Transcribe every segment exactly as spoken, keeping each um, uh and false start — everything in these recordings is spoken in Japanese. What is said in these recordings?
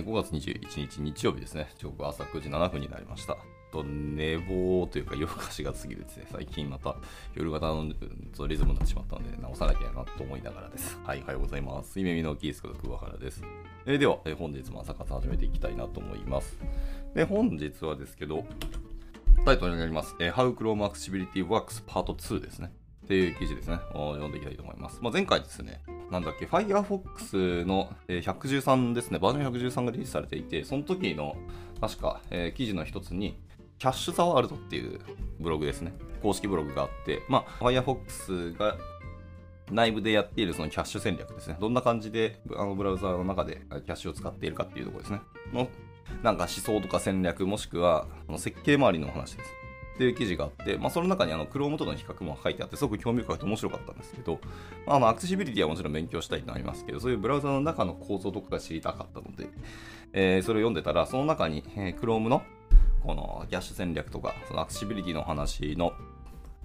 ごがつにじゅういちにち日曜日ですね。時刻は朝くじななふんになりました。と寝坊というか夜更かしが過ぎるですね。最近また夜型のリズムになってしまったので直さなきゃなと思いながらです。はい、おはようございます。イメミのキースこと桑原です。えー、では、えー、本日も朝活始めていきたいなと思います。で、本日はですけど、タイトルになります。えー、How Chrome Accessibility Worksパートツー ですね。っていう記事ですね。読んでいきたいと思います。まあ、前回ですね、なんだっけ、Firefox のひゃくじゅうさんですね、バージョンひゃくじゅうさんがリリースされていて、その時の、確か、えー、記事の一つに、キャッシュ・ザ・ワールドっていうブログですね。公式ブログがあって、まあ、Firefox が内部でやっているそのキャッシュ戦略ですね。どんな感じで、あのブラウザーの中でキャッシュを使っているかっていうところですね。の、なんか思想とか戦略、もしくは、設計周りの話です。っていう記事があって、まあ、その中にあの Chrome との比較も書いてあって、すごく興味深くて面白かったんですけど、まあ、あのアクセシビリティはもちろん勉強したいとなりますけど、そういうブラウザの中の構造とかが知りたかったので、えー、それを読んでたら、その中に、えー、Chrome のこのキャッシュ戦略とか、そのアクセシビリティの話の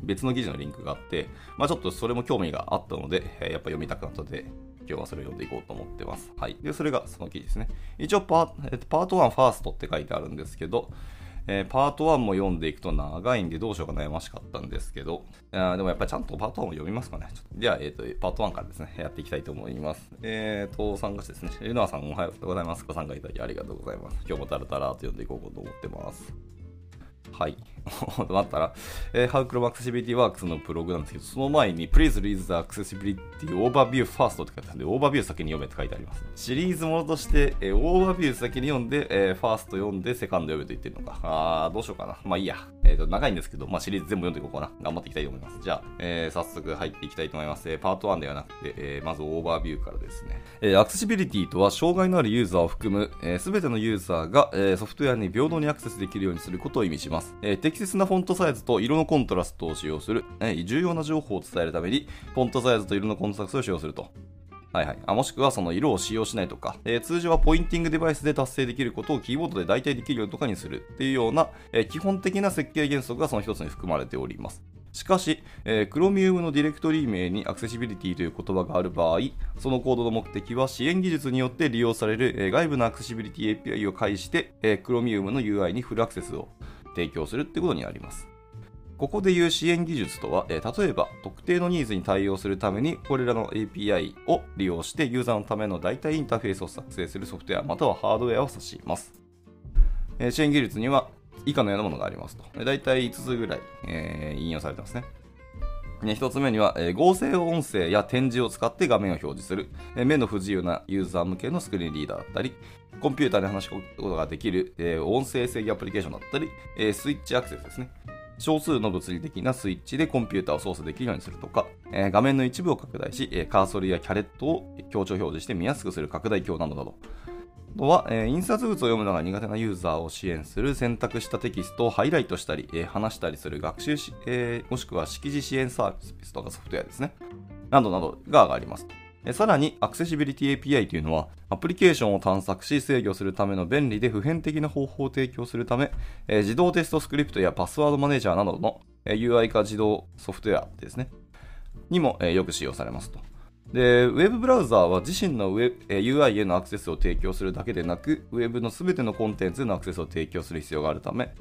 別の記事のリンクがあって、まあ、ちょっとそれも興味があったので、えー、やっぱ読みたくなったので、今日はそれを読んでいこうと思ってます。はい。で、それがその記事ですね。一応パー、パートワンファーストって書いてあるんですけど、えー、パートワンも読んでいくと長いんでどうしようか悩ましかったんですけど、あでもやっぱりちゃんとパートワンも読みますかね。ちょっとでは、えーと、パートワンからですね、やっていきたいと思います。えーと、参加者ですね、ルナさんおはようございます。ご参加いただきありがとうございます。今日もタラタラと読んでいこうと思ってます。はい。だったら、えー、How Chrome Accessibility Works のブログなんですけど、その前に Please read the Accessibility Overview First って書いてあるんで、オーバービュー先に読めって書いてあります。シリーズものとして、えー、オーバービュー先に読んで、えー、ファースト読んで、セカンド読めと言ってるのか。あー、どうしようかな。まあいいや。えーと、長いんですけど、まあシリーズ全部読んでいこうかな。頑張っていきたいと思います。じゃあ、えー、早速入っていきたいと思います。えー、パートワンではなくて、えー、まずオーバービューからですね。えー、アクセシビリティとは、障害のあるユーザーを含む、えー、すべてのユーザーが、えー、ソフトウェアに平等にアクセスできるようにすることを意味します。えー、適切なフォントサイズと色のコントラストを使用する、えー、重要な情報を伝えるためにフォントサイズと色のコントラストを使用すると、はいはい、あもしくはその色を使用しないとか、えー、通常はポインティングデバイスで達成できることをキーボードで代替できるようとかにするっていうような、えー、基本的な設計原則がその一つに含まれております。しかし、えー、Chromium のディレクトリ名にアクセシビリティという言葉がある場合、そのコードの目的は支援技術によって利用される、えー、外部のアクセシビリティ エーピーアイ を介して、えー、Chromium の ユーアイ にフルアクセスを提供するってことにあります。ここでいう支援技術とは、えー、例えば特定のニーズに対応するためにこれらの エーピーアイ を利用してユーザーのための代替インターフェースを作成するソフトウェアまたはハードウェアを指します。えー、支援技術には以下のようなものがありますと。だいたいいつつぐらい、えー、引用されてますね。ひとつめには、えー、合成音声や点字を使って画面を表示する、えー、目の不自由なユーザー向けのスクリーンリーダーだったり、コンピューターで話すことができる、えー、音声制御アプリケーションだったり、えー、スイッチアクセスですね。少数の物理的なスイッチでコンピューターを操作できるようにするとか、えー、画面の一部を拡大し、えー、カーソルやキャレットを強調表示して見やすくする拡大鏡などなど。あとは、えー、印刷物を読むのが苦手なユーザーを支援する選択したテキストをハイライトしたり、えー、話したりする学習し、えー、もしくは識字支援サービスとかソフトウェアですね。などなどがあります。えー、さらに、アクセシビリティ エーピーアイ というのは、アプリケーションを探索し制御するための便利で普遍的な方法を提供するため、えー、自動テストスクリプトやパスワードマネージャーなどの、えー、ユーアイ 化自動ソフトウェアですね。にも、えー、よく使用されますと。で、ウェブブラウザーは自身のウェブ ユーアイ へのアクセスを提供するだけでなく、ウェブのすべてのコンテンツへのアクセスを提供する必要があるため、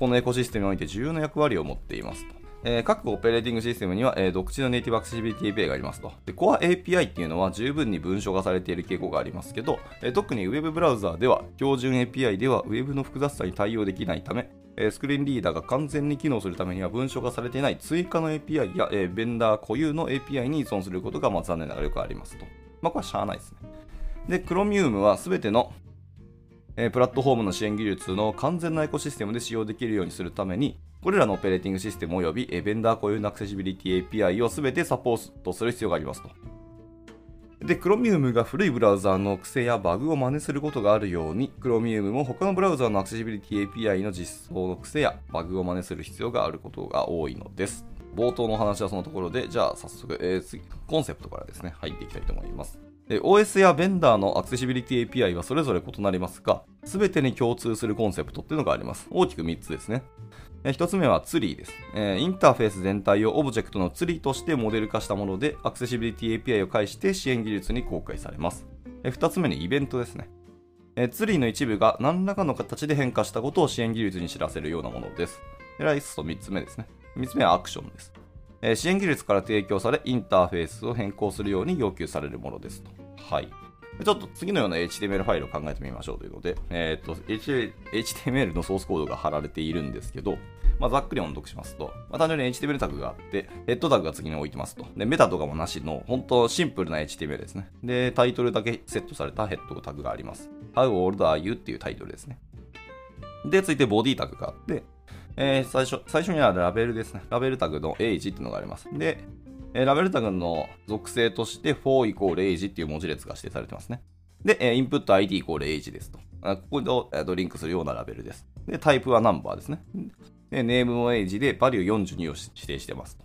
このエコシステムにおいて重要な役割を持っていますと。各オペレーティングシステムには独自のネイティブアクセシビリティ エーピーアイ がありますと。で、Core エーピーアイ っていうのは十分に文章化されている傾向がありますけど、特にウェブブラウザーでは、標準 エーピーアイ ではウェブの複雑さに対応できないため、スクリーンリーダーが完全に機能するためには文章化されていない追加の エーピーアイ やベンダー固有の エーピーアイ に依存することがまあ残念ながらよくありますと。まあこれはしゃあないですね。で、Chromium はすべてのプラットフォームの支援技術の完全なエコシステムで使用できるようにするために、これらのオペレーティングシステム及びベンダー固有のアクセシビリティ エーピーアイ をすべてサポートする必要がありますと。で、Chromium が古いブラウザーの癖やバグを真似することがあるように、Chromium も他のブラウザーのアクセシビリティ エーピーアイ の実装の癖やバグを真似する必要があることが多いのです。冒頭の話はそのところで、じゃあ早速、えー、次、コンセプトからですね、入っていきたいと思います。オーエス やベンダーのアクセシビリティ エーピーアイ はそれぞれ異なりますが、すべてに共通するコンセプトっていうのがあります。大きくみっつですね。ひとつめはツリーです。インターフェース全体をオブジェクトのツリーとしてモデル化したもので、アクセシビリティ エーピーアイ を介して支援技術に公開されます。ふたつめにイベントですね。えー、ツリーの一部が何らかの形で変化したことを支援技術に知らせるようなものです。でラストみっつめですね。みっつめはアクションです、えー。支援技術から提供され、インターフェースを変更するように要求されるものですと。はい。ちょっと次のような エイチティーエムエル ファイルを考えてみましょうというので、えー、っと エイチティーエムエル のソースコードが貼られているんですけど、まあ、ざっくり音読しますと、まあ、単純に エイチティーエムエル タグがあって、ヘッドタグが次に置いてますと。で、メタとかもなしの、本当シンプルな エイチティーエムエル ですね。で、タイトルだけセットされたヘッドタグがあります。How old are you っていうタイトルですね。で、続いてボディタグがあって、えー、最初、最初にはラベルですね。ラベルタグの エイジ っていうのがあります。で、ラベルタグの属性として フォーイコールエイジ っていう文字列が指定されてますね。で、インプット アイディーイコールエイジ ですと。ここでリンクするようなラベルです。で、タイプはナンバーですね。で、ネームも エイジ で、バリューよんじゅうにを指定してますと。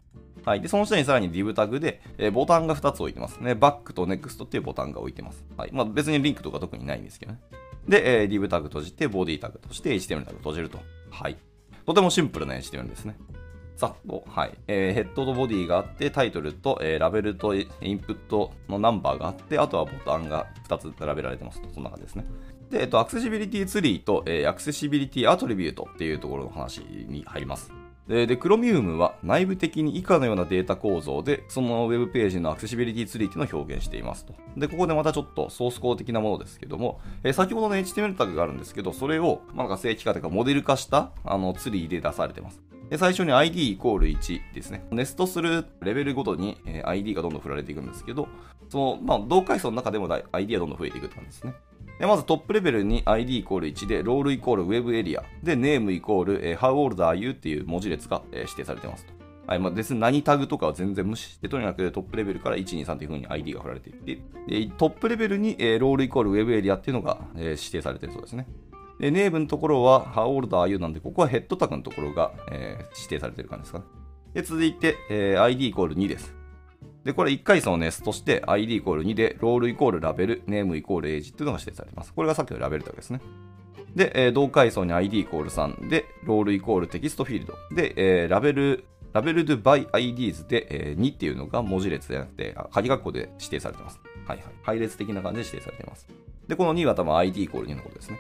はい。で、その下にさらに div タグで、ボタンがふたつ置いてますね。バックと ネクスト っていうボタンが置いてます。はい。まあ別にリンクとか特にないんですけどね。で、div タグ閉じて、ボディタグとして エイチティーエムエル タグ閉じると。はい。とてもシンプルな エイチティーエムエル ですね。ざっと、はいえー、ヘッドとボディがあって、タイトルと、えー、ラベルとインプットのナンバーがあって、あとはボタンがふたつ並べられてますと。そんな感じですね。で、えっと、アクセシビリティツリーと、えー、アクセシビリティアトリビュートっていうところの話に入ります。で、で Chromium は内部的に以下のようなデータ構造で、そのウェブページのアクセシビリティツリーっていうのを表現していますと。で、ここでまたちょっとソースコード的なものですけども、えー、先ほどの エイチティーエムエル タグがあるんですけど、それを、まあ、なんか正規化というかモデル化したあのツリーで出されてます。で最初に アイディーイコールいち ですね。ネストするレベルごとに アイディー がどんどん振られていくんですけど、その、まあ、同階層の中でも アイディー がどんどん増えていくって感じですね。でまずトップレベルに アイディーイコールいち で、ロールイコールウェブエリア、で、ネームイコール How old are you っていう文字列が指定されてますと。はい、まあ、ですね、何タグとかは全然無視して、とにかくトップレベルからいち、に、さんという風に アイディー が振られていって、でトップレベルにロールイコールウェブエリアっていうのが指定されているそうですね。で、ネームのところは How old are you なんで、ここはヘッドタグのところが、えー、指定されてる感じですかね。で、続いて、えー、アイディーイコールに です。で、これいっ階層のネストして アイディーイコールに で、ロールイコールラベル、ネームイコールエイジっていうのが指定されてます。これがさっきのラベルタグですね。で、えー、同階層に アイディーイコールさん で、ロールイコールテキストフィールド。で、えー、ラベル、ラベルド by ids で、えー、にっていうのが文字列じゃなくて、仮括弧で指定されてます。はいはい。配列的な感じで指定されています。で、このには多分 アイディーイコールに のことですね。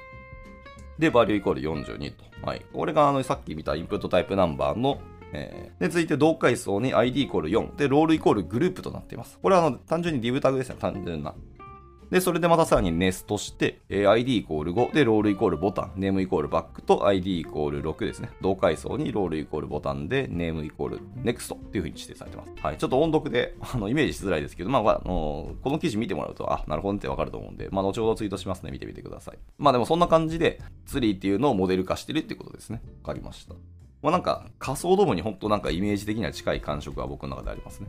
で、バリューイコールよんじゅうにと。はい。これがあの、さっき見たインプットタイプナンバーの、えー、で、続いて同階層に アイディーイコールよん。で、ロールイコールグループとなっています。これはあの、単純に div タグですね。単純な。で、それでまたさらにネストして、えー、アイディーイコールご。で、ロールイコールボタン。ネームイコールバックと アイディーイコールろくですね。同階層にロールイコールボタンで、ネームイコールネクストっていう風に指定されてます。はい。ちょっと音読で、あの、イメージしづらいですけど、まあ、あのー、この記事見てもらうと、あ、なるほどってわかると思うんで、まあ、後ほどツイートしますね。見てみてください。まあ、でもそんな感じで、ツリーっていうのをモデル化してるってことですね。わかりました。まあ、なんか、仮想ドームに本当なんかイメージ的には近い感触は僕の中でありますね。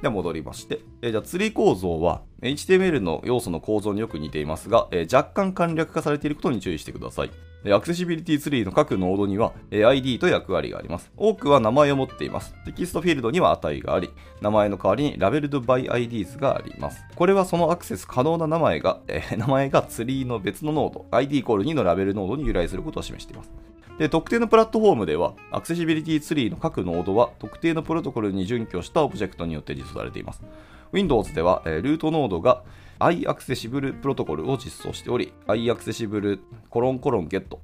で、戻りまして。えー、じゃあ、ツリー構造は、エイチティーエムエル の要素の構造によく似ていますが、えー、若干簡略化されていることに注意してください。えー、アクセシビリティツリーの各ノードには、えー、アイディー と役割があります。多くは名前を持っています。テキストフィールドには値があり、名前の代わりにラベルド by アイディーズ があります。これはそのアクセス可能な名前が、えー、名前がツリーの別のノード、アイディーイコールに のラベルノードに由来することを示しています。で、特定のプラットフォームでは、アクセシビリティツリーの各ノードは、特定のプロトコルに準拠したオブジェクトによって実装されています。Windows では、ルートノードが IAccessible プロトコルを実装しており、IAccessible コロンコロン Get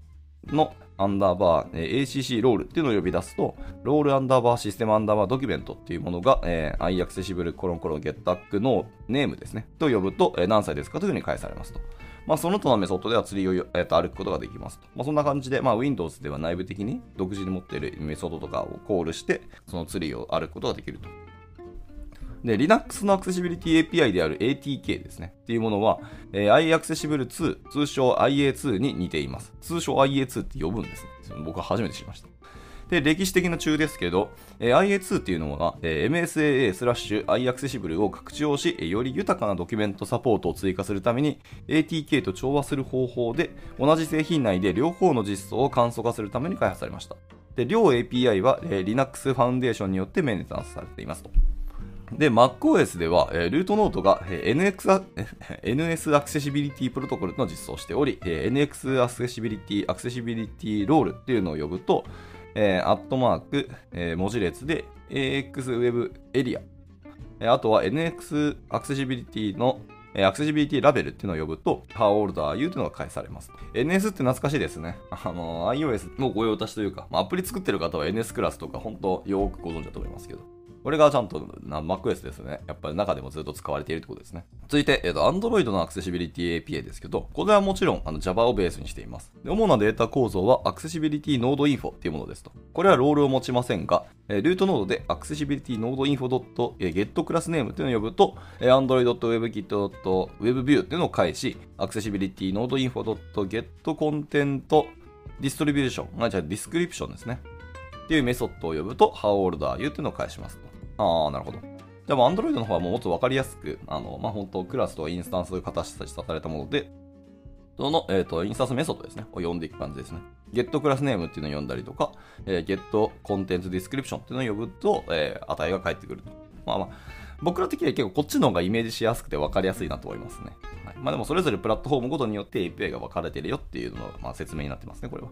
のアンダーバー エーシーシー ロールっていうのを呼び出すと、ロールアンダーバーシステムアンダーバードキュメントっていうものが IAccessible コロンコロン Get のネームですね、と呼ぶと、何歳ですかというふうに返されますと。まあ、その他のメソッドではツリーを、えー、と歩くことができますと。まあ、そんな感じで、まあ、Windows では内部的に独自に持っているメソッドとかをコールして、そのツリーを歩くことができると。で、Linux のアクセシビリティ エーピーアイ である エーティーケー ですね。っていうものは、えー、アイエーアクセシブルツー、通称 アイエーツー に似ています。通称 アイエーツー って呼ぶんですね。僕は初めて知りました。で、歴史的な中ですけど、えー、アイエーツー っていうのは、えー、エムエスエーエースラッシュアイアクセシブル を拡張し、より豊かなドキュメントサポートを追加するために エーティーケー と調和する方法で、同じ製品内で両方の実装を簡素化するために開発されました。で、両 エーピーアイ は、えー、Linux ファウンデーションによってメンテナンスされていますと。で、MacOS では、えー、ルートノードが、えー、エヌエックス アクセシビリティプロトコルの実装をしており、えー、エヌエックス アクセシビリティアクセシビリティロールっていうのを呼ぶと、えー、アットマーク、えー、文字列で エーエックス ウェブエリア、えー、あとは エヌエックス アクセシビリティの、Accessibility ラベルっていうのを呼ぶと、How old are you というのが返されます。エヌエス って懐かしいですね。あの、iOS の御用達というか、まあ、アプリ作ってる方は エヌエス クラスとか、本当よくご存知だと思いますけど。これがちゃんと MacOS ですね。やっぱり中でもずっと使われているってことですね。続いて、えっと、Android のアクセシビリティ エーピーアイ ですけど、これはもちろんあの Java をベースにしています。で、主なデータ構造は AccessibilityNodeInfo っていうものですと。これはロールを持ちませんが、えー、ルートノードで AccessibilityNodeInfo.GetClassName っていうのを呼ぶと、Android.WebKit.WebView っていうのを返し、AccessibilityNodeInfo.GetContentDistribution、あ、じゃあディスクリプションですね。っていうメソッドを呼ぶと、How old are you っていうのを返しますと。ああ、なるほど。じゃあ、Android の方はもうもっとわかりやすく、あの、まあ、本当、クラスとインスタンスが形されたもので、その、えっと、インスタンスメソッドですね。を呼んでいく感じですね。GetClassName っていうのを呼んだりとか、えー、GetContentDescription っていうのを呼ぶと、えー、値が返ってくると。まあまあ、僕ら的には結構こっちの方がイメージしやすくてわかりやすいなと思いますね。はい、まあでも、それぞれプラットフォームごとによって エーピーアイ が分かれてるよっていうのの、まあ、説明になってますね、これは。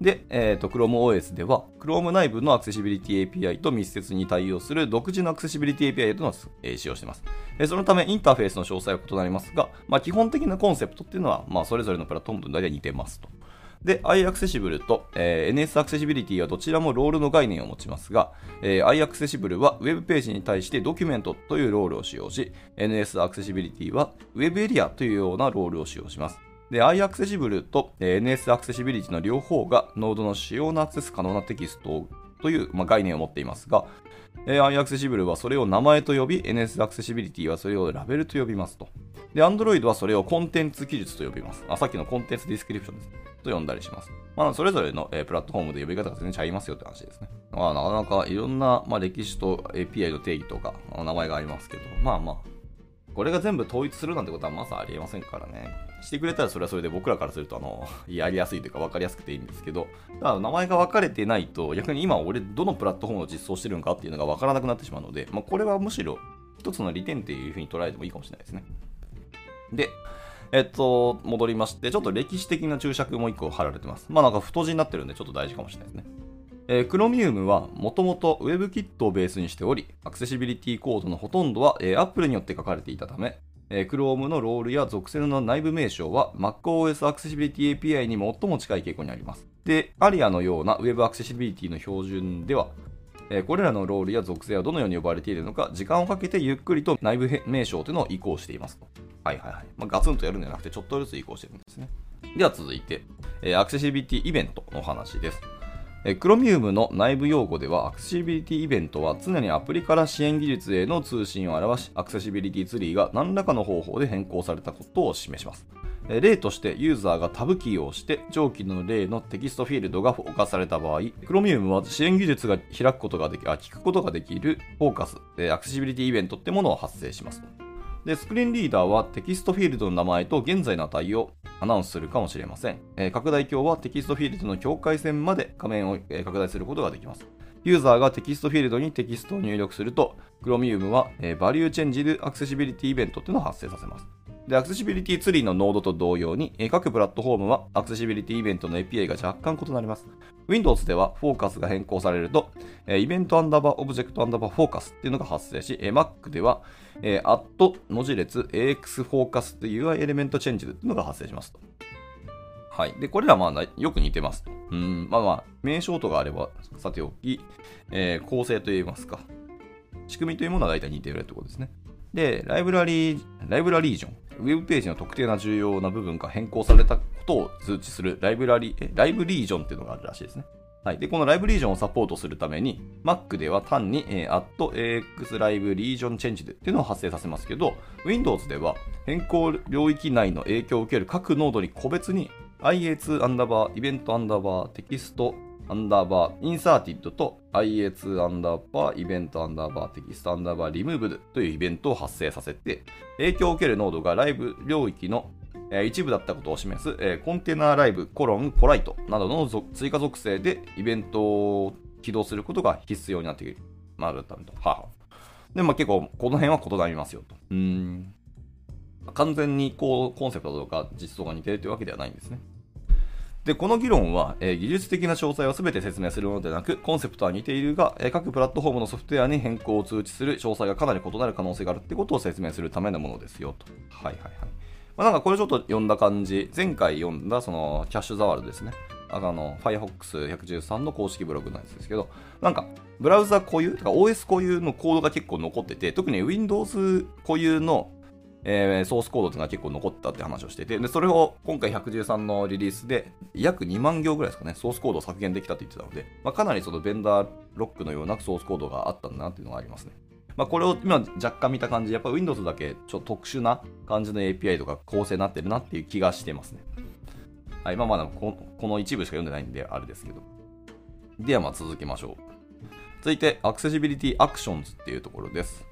で、えーと、ChromeOS では、Chrome 内部のアクセシビリティ エーピーアイ と密接に対応する独自のアクセシビリティ エーピーアイ というのを、えー、使用しています。えー、そのため、インターフェースの詳細は異なりますが、まあ、基本的なコンセプトっていうのは、まあ、それぞれのプラットフォームと大体似てますと。で、IAccessible と、えー、NSAccessibility はどちらもロールの概念を持ちますが、えー、IAccessible は Web ページに対してドキュメントというロールを使用し、NSAccessibility は Web エリアというようなロールを使用します。で、IAccessible と NSAccessibility の両方がノードの主要なアクセス可能なテキストという、まあ、概念を持っていますが、IAccessible はそれを名前と呼び、NSAccessibility はそれをラベルと呼びますと。で、Android はそれをコンテンツ記述と呼びます。あ、さっきのコンテンツディスクリプションですね。と呼んだりします。まあ、それぞれの、えー、プラットフォームで呼び方が全然違いますよって話ですね。まあ、なかなかいろんな、まあ、歴史と エーピーアイ の定義とか、名前がありますけど、まあまあ。これが全部統一するなんてことはまさありえませんからね。してくれたらそれはそれで僕らからするとあのやりやすいというか分かりやすくていいんですけど、だから名前が分かれてないと逆に今俺どのプラットフォームを実装してるのかっていうのが分からなくなってしまうので、まあ、これはむしろ一つの利点っていうふうに捉えてもいいかもしれないですね。で、えっと、戻りまして、ちょっと歴史的な注釈も一個貼られてます。まあなんか太字になってるんでちょっと大事かもしれないですね。えー、Chromium はもともと WebKit をベースにしており、アクセシビリティコードのほとんどは、えー、Apple によって書かれていたため、えー、Chrome のロールや属性の内部名称は MacOS アクセシビリティ エーピーアイ に最も近い傾向にあります。で、アリア のような Web アクセシビリティの標準では、えー、これらのロールや属性はどのように呼ばれているのか、時間をかけてゆっくりと内部名称というのを移行していますと。はいはいはい。まあ、ガツンとやるんじゃなくて、ちょっとずつ移行してるんですね。では続いて、えー、アクセシビリティイベントのお話です。Chromium の内部用語では、アクセシビリティイベントは常にアプリから支援技術への通信を表し、アクセシビリティツリーが何らかの方法で変更されたことを示します。例として、ユーザーがタブキーを押して、上記の例のテキストフィールドがフォーカスされた場合、Chromium は支援技術が開くことができ、あ、聞くことができるフォーカス、アクセシビリティイベントってものを発生します。で、スクリーンリーダーはテキストフィールドの名前と現在の値をアナウンスするかもしれません。えー、拡大鏡はテキストフィールドの境界線まで画面を、えー、拡大することができます。ユーザーがテキストフィールドにテキストを入力すると、Chromium は、えー、バリューチェンジでアクセシビリティイベントというのを発生させます。で、アクセシビリティツリーのノードと同様に、えー、各プラットフォームはアクセシビリティイベントの エーピーアイ が若干異なります。Windows ではフォーカスが変更されると、えー、イベントアンダーバーオブジェクトアンダーバーフォーカスっていうのが発生し、えー、Mac では、えー、at 文字列 エーエックス フォーカスと ユーアイ エレメントチェンジというのが発生しますと。はい。で、これらはまあよく似てますと。うーん、まあまあ、名称とかあればさておき、えー、構成といいますか、仕組みというものは大体似ているということですね。で、ライブラリー、ライブラリージョン、ウェブページの特定な重要な部分が変更されたことを通知するライブラリー、え、ライブリージョンっていうのがあるらしいですね。はい。で、このライブリージョンをサポートするために、Mac では単に、えー、アットエーエックスライブリージョンチェンジ っていうのを発生させますけど、Windows では変更領域内の影響を受ける各ノードに個別に アイエーツー アンダーバー、イベントアンダーバー、テキストアンダーバー、インサーティッドと アイエーツー アンダーバー、イベントアンダーバー、テキストアンダーバー、リムーブルというイベントを発生させて、影響を受けるノードがライブ領域の一部だったことを示す、コンテナライブ、コロン、ポライトなどの追加属性でイベントを起動することが必要になってくる。なるためと。はは。で、まあ結構この辺は異なりますよと。うーん。完全にこうコンセプトとか実装が似ているというわけではないんですね。で、この議論は、えー、技術的な詳細は全て説明するものでなく、コンセプトは似ているが、えー、各プラットフォームのソフトウェアに変更を通知する詳細がかなり異なる可能性があるってことを説明するためのものですよと。はいはいはい。まあ、なんかこれちょっと読んだ感じ、前回読んだそのキャッシュザワールですね。あの ファイアフォックスひゃくじゅうさん の公式ブログなんですけど、なんかブラウザ固有とか オーエス 固有のコードが結構残ってて、特に Windows 固有の、えー、ソースコードっていうのが結構残ったって話をしてて、でそれを今回ひゃくじゅうさんのリリースで約にまんぎょうぐらいですかね、ソースコードを削減できたって言ってたので、まあ、かなりそのベンダーロックのようなソースコードがあったんだなっていうのがありますね。まあ、これを今若干見た感じ、やっぱ Windows だけちょっと特殊な感じの エーピーアイ とか構成になってるなっていう気がしてますね。はい、まあまだこの一部しか読んでないんであれですけど。ではまあ続けましょう。続いて、アクセシビリティアクションズっていうところです。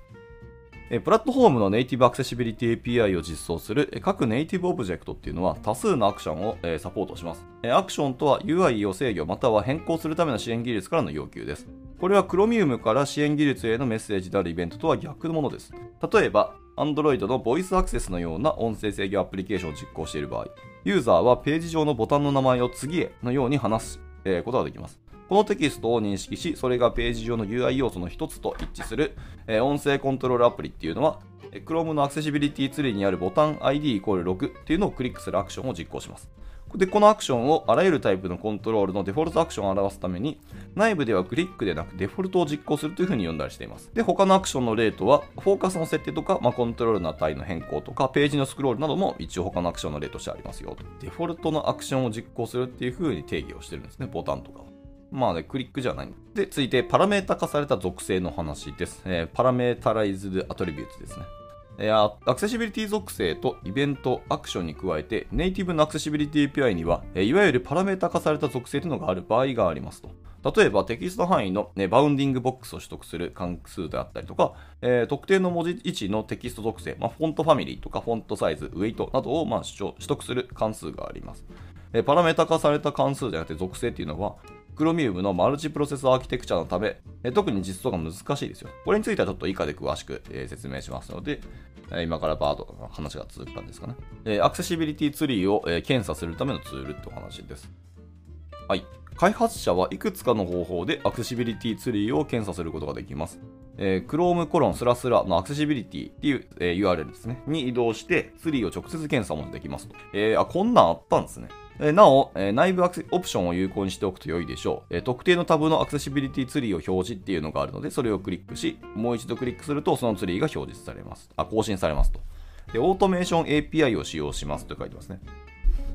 えプラットフォームのネイティブアクセシビリティ エーピーアイ を実装する各ネイティブオブジェクトっていうのは多数のアクションを、えー、サポートします。えアクションとは ユーアイ を制御または変更するための支援技術からの要求です。これは Chromium から支援技術へのメッセージであるイベントとは逆のものです。例えば、Android のボイスアクセスのような音声制御アプリケーションを実行している場合、ユーザーはページ上のボタンの名前を次へのように話す、えー、ことができます。このテキストを認識し、それがページ上の ユーアイ 要素の一つと一致する、えー、音声コントロールアプリっていうのは、Chrome のアクセシビリティツリーにあるボタン アイディーイコールろく っていうのをクリックするアクションを実行します。で、このアクションをあらゆるタイプのコントロールのデフォルトアクションを表すために、内部ではクリックでなくデフォルトを実行するというふうに呼んだりしています。で、他のアクションの例とは、フォーカスの設定とか、まあ、コントロールの値の変更とか、ページのスクロールなども一応他のアクションの例としてありますよと。デフォルトのアクションを実行するっていうふうに定義をしてるんですね、ボタンとかは。まあね、クリックじゃない。で、続いてパラメータ化された属性の話です。えー、パラメータライズドアトリビューツですね。アクセシビリティ属性とイベント、アクションに加えて、ネイティブのアクセシビリティ エーピーアイ には、いわゆるパラメータ化された属性というのがある場合がありますと。例えば、テキスト範囲のバウンディングボックスを取得する関数であったりとか、特定の文字位置のテキスト属性、フォントファミリーとかフォントサイズ、ウェイトなどを取得する関数があります。パラメータ化された関数じゃなくて属性というのは、Chromium のマルチプロセスアーキテクチャのため、特に実装が難しいですよ。これについてはちょっと以下で詳しく説明しますので、今からバーッと話が続く感じですかね。アクセシビリティツリーを検査するためのツールってお話です。はい。開発者はいくつかの方法でアクセシビリティツリーを検査することができます。Chrome コロンスラスラのアクセシビリティっていう ユーアールエル ですね。に移動してツリーを直接検査もできますと。えー、あ、こんなんあったんですね。なお、内部アクセオプションを有効にしておくと良いでしょう。特定のタブのアクセシビリティツリーを表示っていうのがあるので、それをクリックし、もう一度クリックすると、そのツリーが表示されます。あ、更新されますと。で、オートメーション エーピーアイ を使用しますと書いてますね。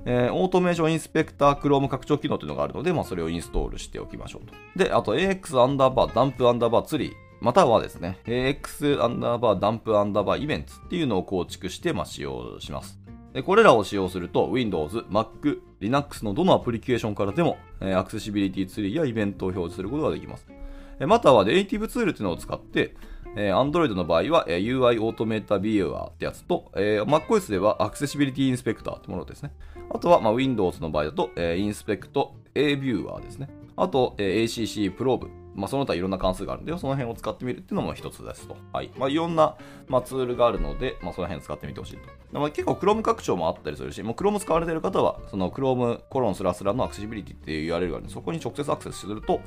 えー、オートメーションインスペクター Chrome 拡張機能というのがあるので、まあ、それをインストールしておきましょうと。で、あと エーエックス アンダーバーダンプアンダーバーツリー、またはですね、エーエックス アンダーバーダンプアンダーバーイベントっていうのを構築して、まあ、使用します。で、これらを使用すると Windows、Mac、Linux のどのアプリケーションからでも、えー、アクセシビリティツリーやイベントを表示することができます。えー、またはネイティブツールというのを使って、えー、Android の場合は、えー、ユーアイ Automator Viewer ってやつと、えー、MacOS では Accessibility Inspector ってものですね。あとは、まあ、Windows の場合だと、えー、Inspect A Viewer ですね。あと、えー、エーシーシー Probe。まあ、その他いろんな関数があるんで、その辺を使ってみるっていうのも一つですと。はい。まあ、いろんな、まあ、ツールがあるので、まあ、その辺使ってみてほしいと。まあ、結構 Chrome 拡張もあったりするし、もう Chrome 使われている方は、その Chrome コロンスラスラのアクセシビリティっていう ユーアールエル があるので、そこに直接アクセスすると、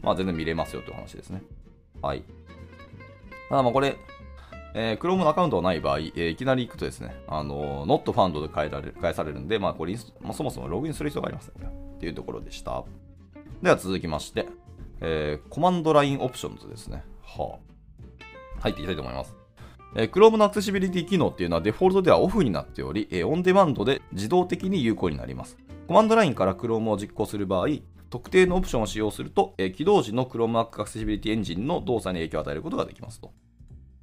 まあ、全然見れますよという話ですね。はい。ただまあ、これ、えー、Chrome のアカウントがない場合、えー、いきなり行くとですね、あのー、not found で返られる、返されるんで、まあ、これ、まあ、そもそもログインする必要がありませんね。っていうところでした。では続きまして、えー、コマンドラインオプションズですね。はあ、入っていきたいと思います。えー、Chrome のアクセシビリティ機能っていうのはデフォルトではオフになっており、えー、オンデマンドで自動的に有効になります。コマンドラインから Chrome を実行する場合、特定のオプションを使用すると、えー、起動時の Chrome アクセシビリティエンジンの動作に影響を与えることができますと。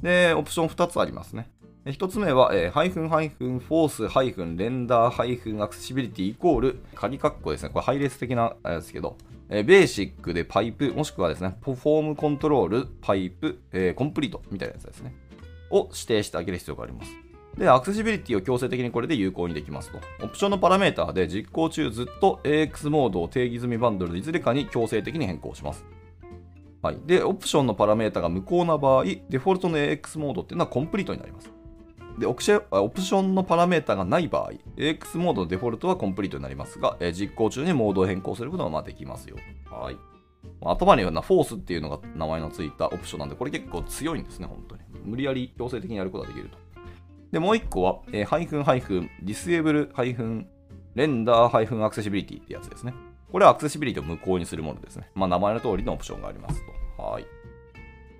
で、オプションふたつありますね。ひとつめは、えー、ハイフンハイフンフォースハイフンレンダーハイフンアクセシビリティイコール仮括弧ですね。これハイレス的なやつですけど、えー、ベーシックでパイプ、もしくはですね、フォームコントロール、パイプ、えー、コンプリートみたいなやつですね。を指定してあげる必要があります。で、アクセシビリティを強制的にこれで有効にできますと。オプションのパラメータで実行中ずっと エーエックス モードを定義済みバンドルのいずれかに強制的に変更します。はい。で、オプションのパラメータが無効な場合、デフォルトの エーエックス モードっていうのはコンプリートになります。で、オプションのパラメータがない場合、エーエックス モードのデフォルトはコンプリートになりますが、えー、実行中にモードを変更することがまあできますよ。はい。頭にあるようなフォースっていうのが名前のついたオプションなんで、これ結構強いんですね、本当に。無理やり強制的にやることができると。で、もういっこは、えー、ハイフンハイフン、ディスエーブルハイフン、レンダーハイフンアクセシビリティってやつですね。これはアクセシビリティを無効にするものですね。まあ、名前の通りのオプションがありますと。はい。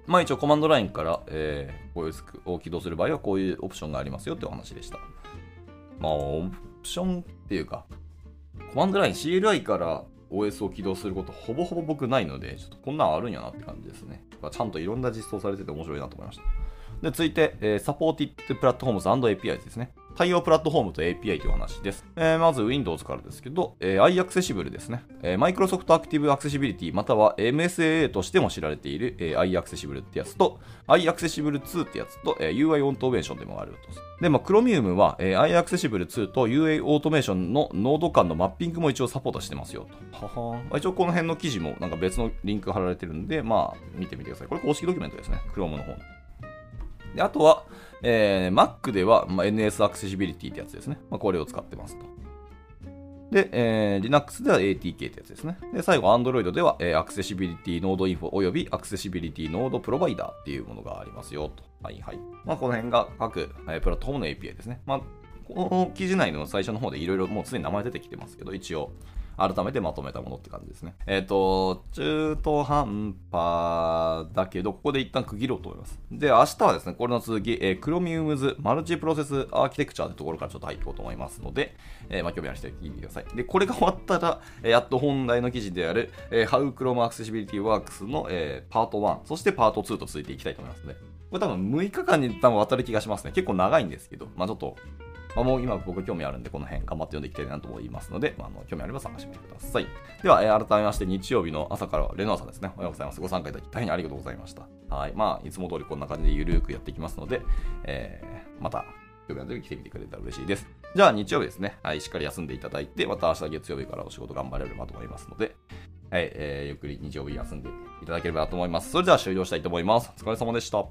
まあ一応コマンドラインから、えー、こういうスクを起動する場合はこういうオプションがありますよってお話でした。まあオプションっていうか、コマンドライン シーエルアイ から オーエス を起動することほぼほぼ僕ないので、ちょっとこんなんあるんやなって感じですね。ちゃんといろんな実装されてて面白いなと思いました。で、続いて、えー、サポーティッドプラットフォームズ &エーピーアイ ですね。対応プラットフォームと エーピーアイ という話です。えー、まず Windows からですけど、えー、iAccessible ですね、えー。Microsoft Active Accessibility または エムエスエーエー としても知られている、えー、iAccessible ってやつと、アイアクセシブルツー ってやつと、えー、ユーアイ Automation でもあると。で、まあ、Chromium は、えー、iAccessible2 と ユーアイ Automation のノード間のマッピングも一応サポートしてますよと。ははー。一応この辺の記事もなんか別のリンク貼られてるんで、まあ、見てみてください。これ公式ドキュメントですね。Chrome の方に。で、あとは、えー、Mac では、まあ、エヌエス アクセシビリティってやつですね。まあ、これを使ってますと。で、えー、Linux では エーティーケー ってやつですね。で、最後、Android では、えー、AccessibilityNodeInfo および AccessibilityNodeProvider っていうものがありますよと。はいはい。まあ、この辺が各、えー、プラットフォームの エーピーアイ ですね。まあ、この記事内の最初の方でいろいろもうすでに名前出てきてますけど、一応、改めてまとめたものって感じですね。えっと、中途半端だけど、ここで一旦区切ろうと思います。で、明日はですね、これの続き、えー、Chromium's マルチプロセスアーキテクチャというところからちょっと入っていこうと思いますので、えー、まあ、興味ある人は聞いてください。で、これが終わったら、えー、やっと本題の記事である、えー、How Chrome Accessibility Works の、えー、パートワン、そしてパートツーと続いていきたいと思いますので、これ多分むいかかんに多分渡る気がしますね。結構長いんですけど、まあちょっと、まあ、もう今僕興味あるんで、この辺頑張って読んでいきたいなと思いますので、まあ、あの興味あれば参加してみてください。では、えー、改めまして日曜日の朝からレノアさんですね。おはようございます。ご参加いただき大変ありがとうございました。はい。まあ、いつも通りこんな感じでゆるーくやっていきますので、えー、また、興味ある時に来てみてくれたら嬉しいです。じゃあ、日曜日ですね。はい。しっかり休んでいただいて、また明日月曜日からお仕事頑張れればと思いますので、はい。えー、ゆっくり日曜日休んでいただければと思います。それでは終了したいと思います。お疲れ様でした。